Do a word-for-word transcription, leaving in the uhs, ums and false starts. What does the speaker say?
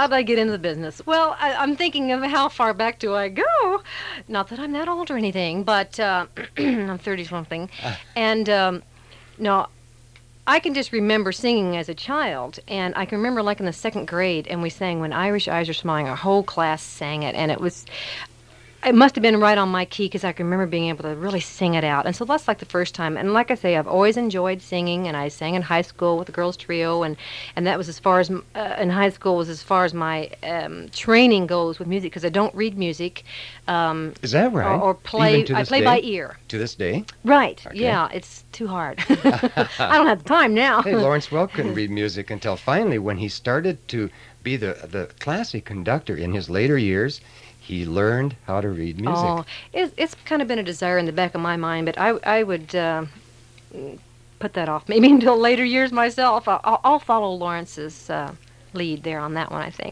How did I get into the business? Well, I, I'm thinking of how far back do I go? Not that I'm that old or anything, but uh, I'm thirty-something. Uh. And, um, no, I can just remember singing as a child. And I can remember, like, in the second grade, and we sang When Irish Eyes Are Smiling. Our whole class sang it, and it was... It must have been right on my key, because I can remember being able to really sing it out. And so that's like the first time. And like I say, I've always enjoyed singing, and I sang in high school with the girls' trio, and, and that was as far as, uh, in high school, was as far as my um, training goes with music, because I don't read music. Um, Is that right? Or, or play. I play day? by ear. To this day? Right. Okay. Yeah, it's too hard. I don't have the time now. Hey, Lawrence Welk couldn't read music until finally when he started to be the, the classic conductor in his later years. He learned how to read music. Oh, it, it's kind of been a desire in the back of my mind, but I, I would uh, put that off maybe until later years myself. I'll, I'll follow Lawrence's uh, lead there on that one, I think.